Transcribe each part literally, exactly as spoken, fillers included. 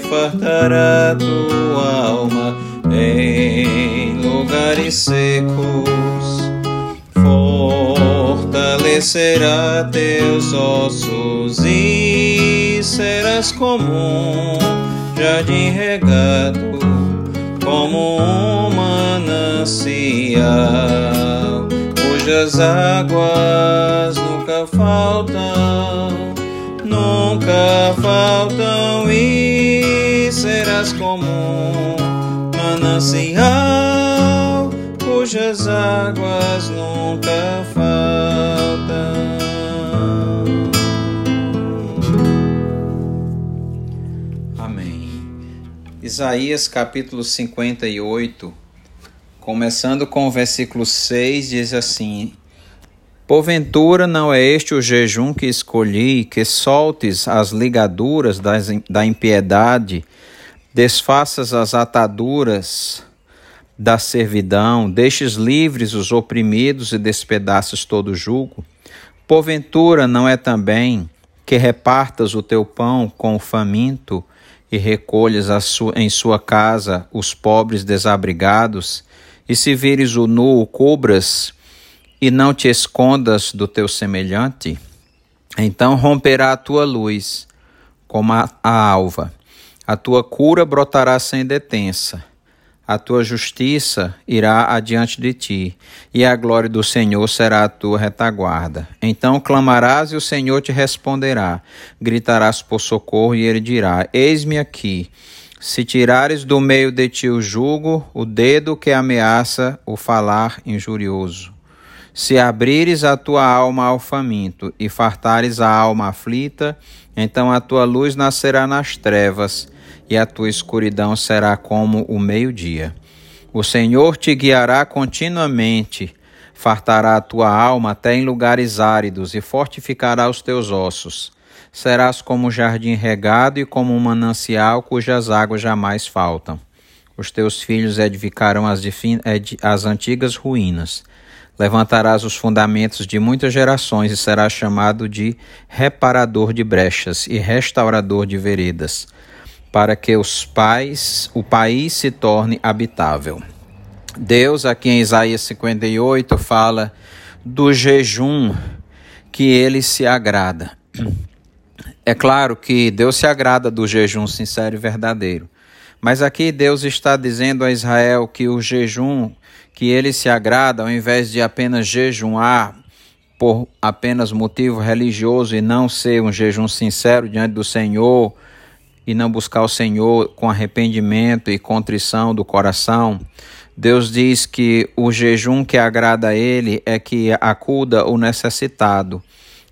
fartará tua alma em lugares secos, fortalecerá teus ossos e serás como um jardim regado, como um manancial, cujas águas nunca faltam, nunca faltam, e serás como um manancial, cujas águas nunca faltam. Amém. Isaías capítulo cinquenta e oito, começando com o versículo seis, diz assim: porventura não é este o jejum que escolhi, que soltes as ligaduras das, da impiedade, desfaças as ataduras da servidão, deixes livres os oprimidos e despedaças todo o jugo? Porventura não é também que repartas o teu pão com o faminto e recolhas a sua, em sua casa os pobres desabrigados, e se vires o nu o cobras, e não te escondas do teu semelhante? Então romperá a tua luz como a, a alva, a tua cura brotará sem detença, a tua justiça irá adiante de ti, e a glória do Senhor será a tua retaguarda. Então clamarás e o Senhor te responderá, gritarás por socorro e ele dirá: eis-me aqui. Se tirares do meio de ti o jugo, o dedo que ameaça o falar injurioso, se abrires a tua alma ao faminto e fartares a alma aflita, então a tua luz nascerá nas trevas e a tua escuridão será como o meio-dia. O Senhor te guiará continuamente, fartará a tua alma até em lugares áridos e fortificará os teus ossos. Serás como um jardim regado e como um manancial cujas águas jamais faltam. Os teus filhos edificarão as, as antigas ruínas. Levantarás os fundamentos de muitas gerações e serás chamado de reparador de brechas e restaurador de veredas, para que os pais, o país se torne habitável. Deus, aqui em Isaías cinquenta e oito, fala do jejum que ele se agrada. É claro que Deus se agrada do jejum sincero e verdadeiro, mas aqui Deus está dizendo a Israel que o jejum que ele se agrada, ao invés de apenas jejuar por apenas motivo religioso e não ser um jejum sincero diante do Senhor e não buscar o Senhor com arrependimento e contrição do coração, Deus diz que o jejum que agrada a ele é que acuda o necessitado,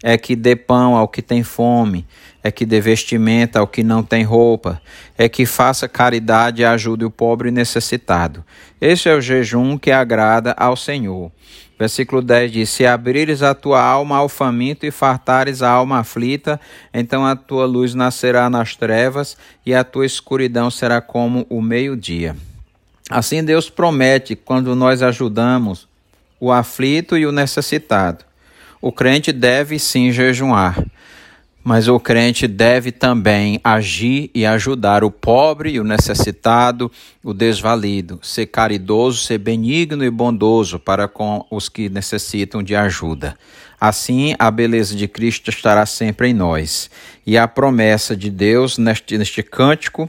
é que dê pão ao que tem fome, é que dê vestimenta ao que não tem roupa, é que faça caridade e ajude o pobre e necessitado. Esse é o jejum que agrada ao Senhor. Versículo dez diz: se abrires a tua alma ao faminto e fartares a alma aflita, então a tua luz nascerá nas trevas e a tua escuridão será como o meio-dia. Assim Deus promete quando nós ajudamos o aflito e o necessitado. O crente deve sim jejuar, mas o crente deve também agir e ajudar o pobre e o necessitado, o desvalido, ser caridoso, ser benigno e bondoso para com os que necessitam de ajuda. Assim, a beleza de Cristo estará sempre em nós. E a promessa de Deus neste, neste cântico,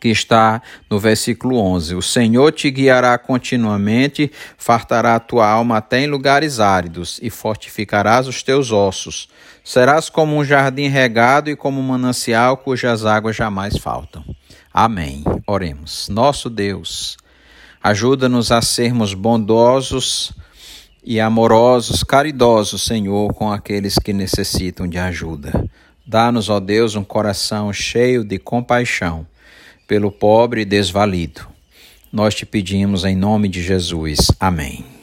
que está no versículo onze: o Senhor te guiará continuamente, fartará a tua alma até em lugares áridos e fortificarás os teus ossos. Serás como um jardim regado e como um manancial cujas águas jamais faltam. Amém. Oremos. Nosso Deus, ajuda-nos a sermos bondosos e amorosos, caridosos, Senhor, com aqueles que necessitam de ajuda. Dá-nos, ó Deus, um coração cheio de compaixão pelo pobre e desvalido. Nós te pedimos em nome de Jesus. Amém.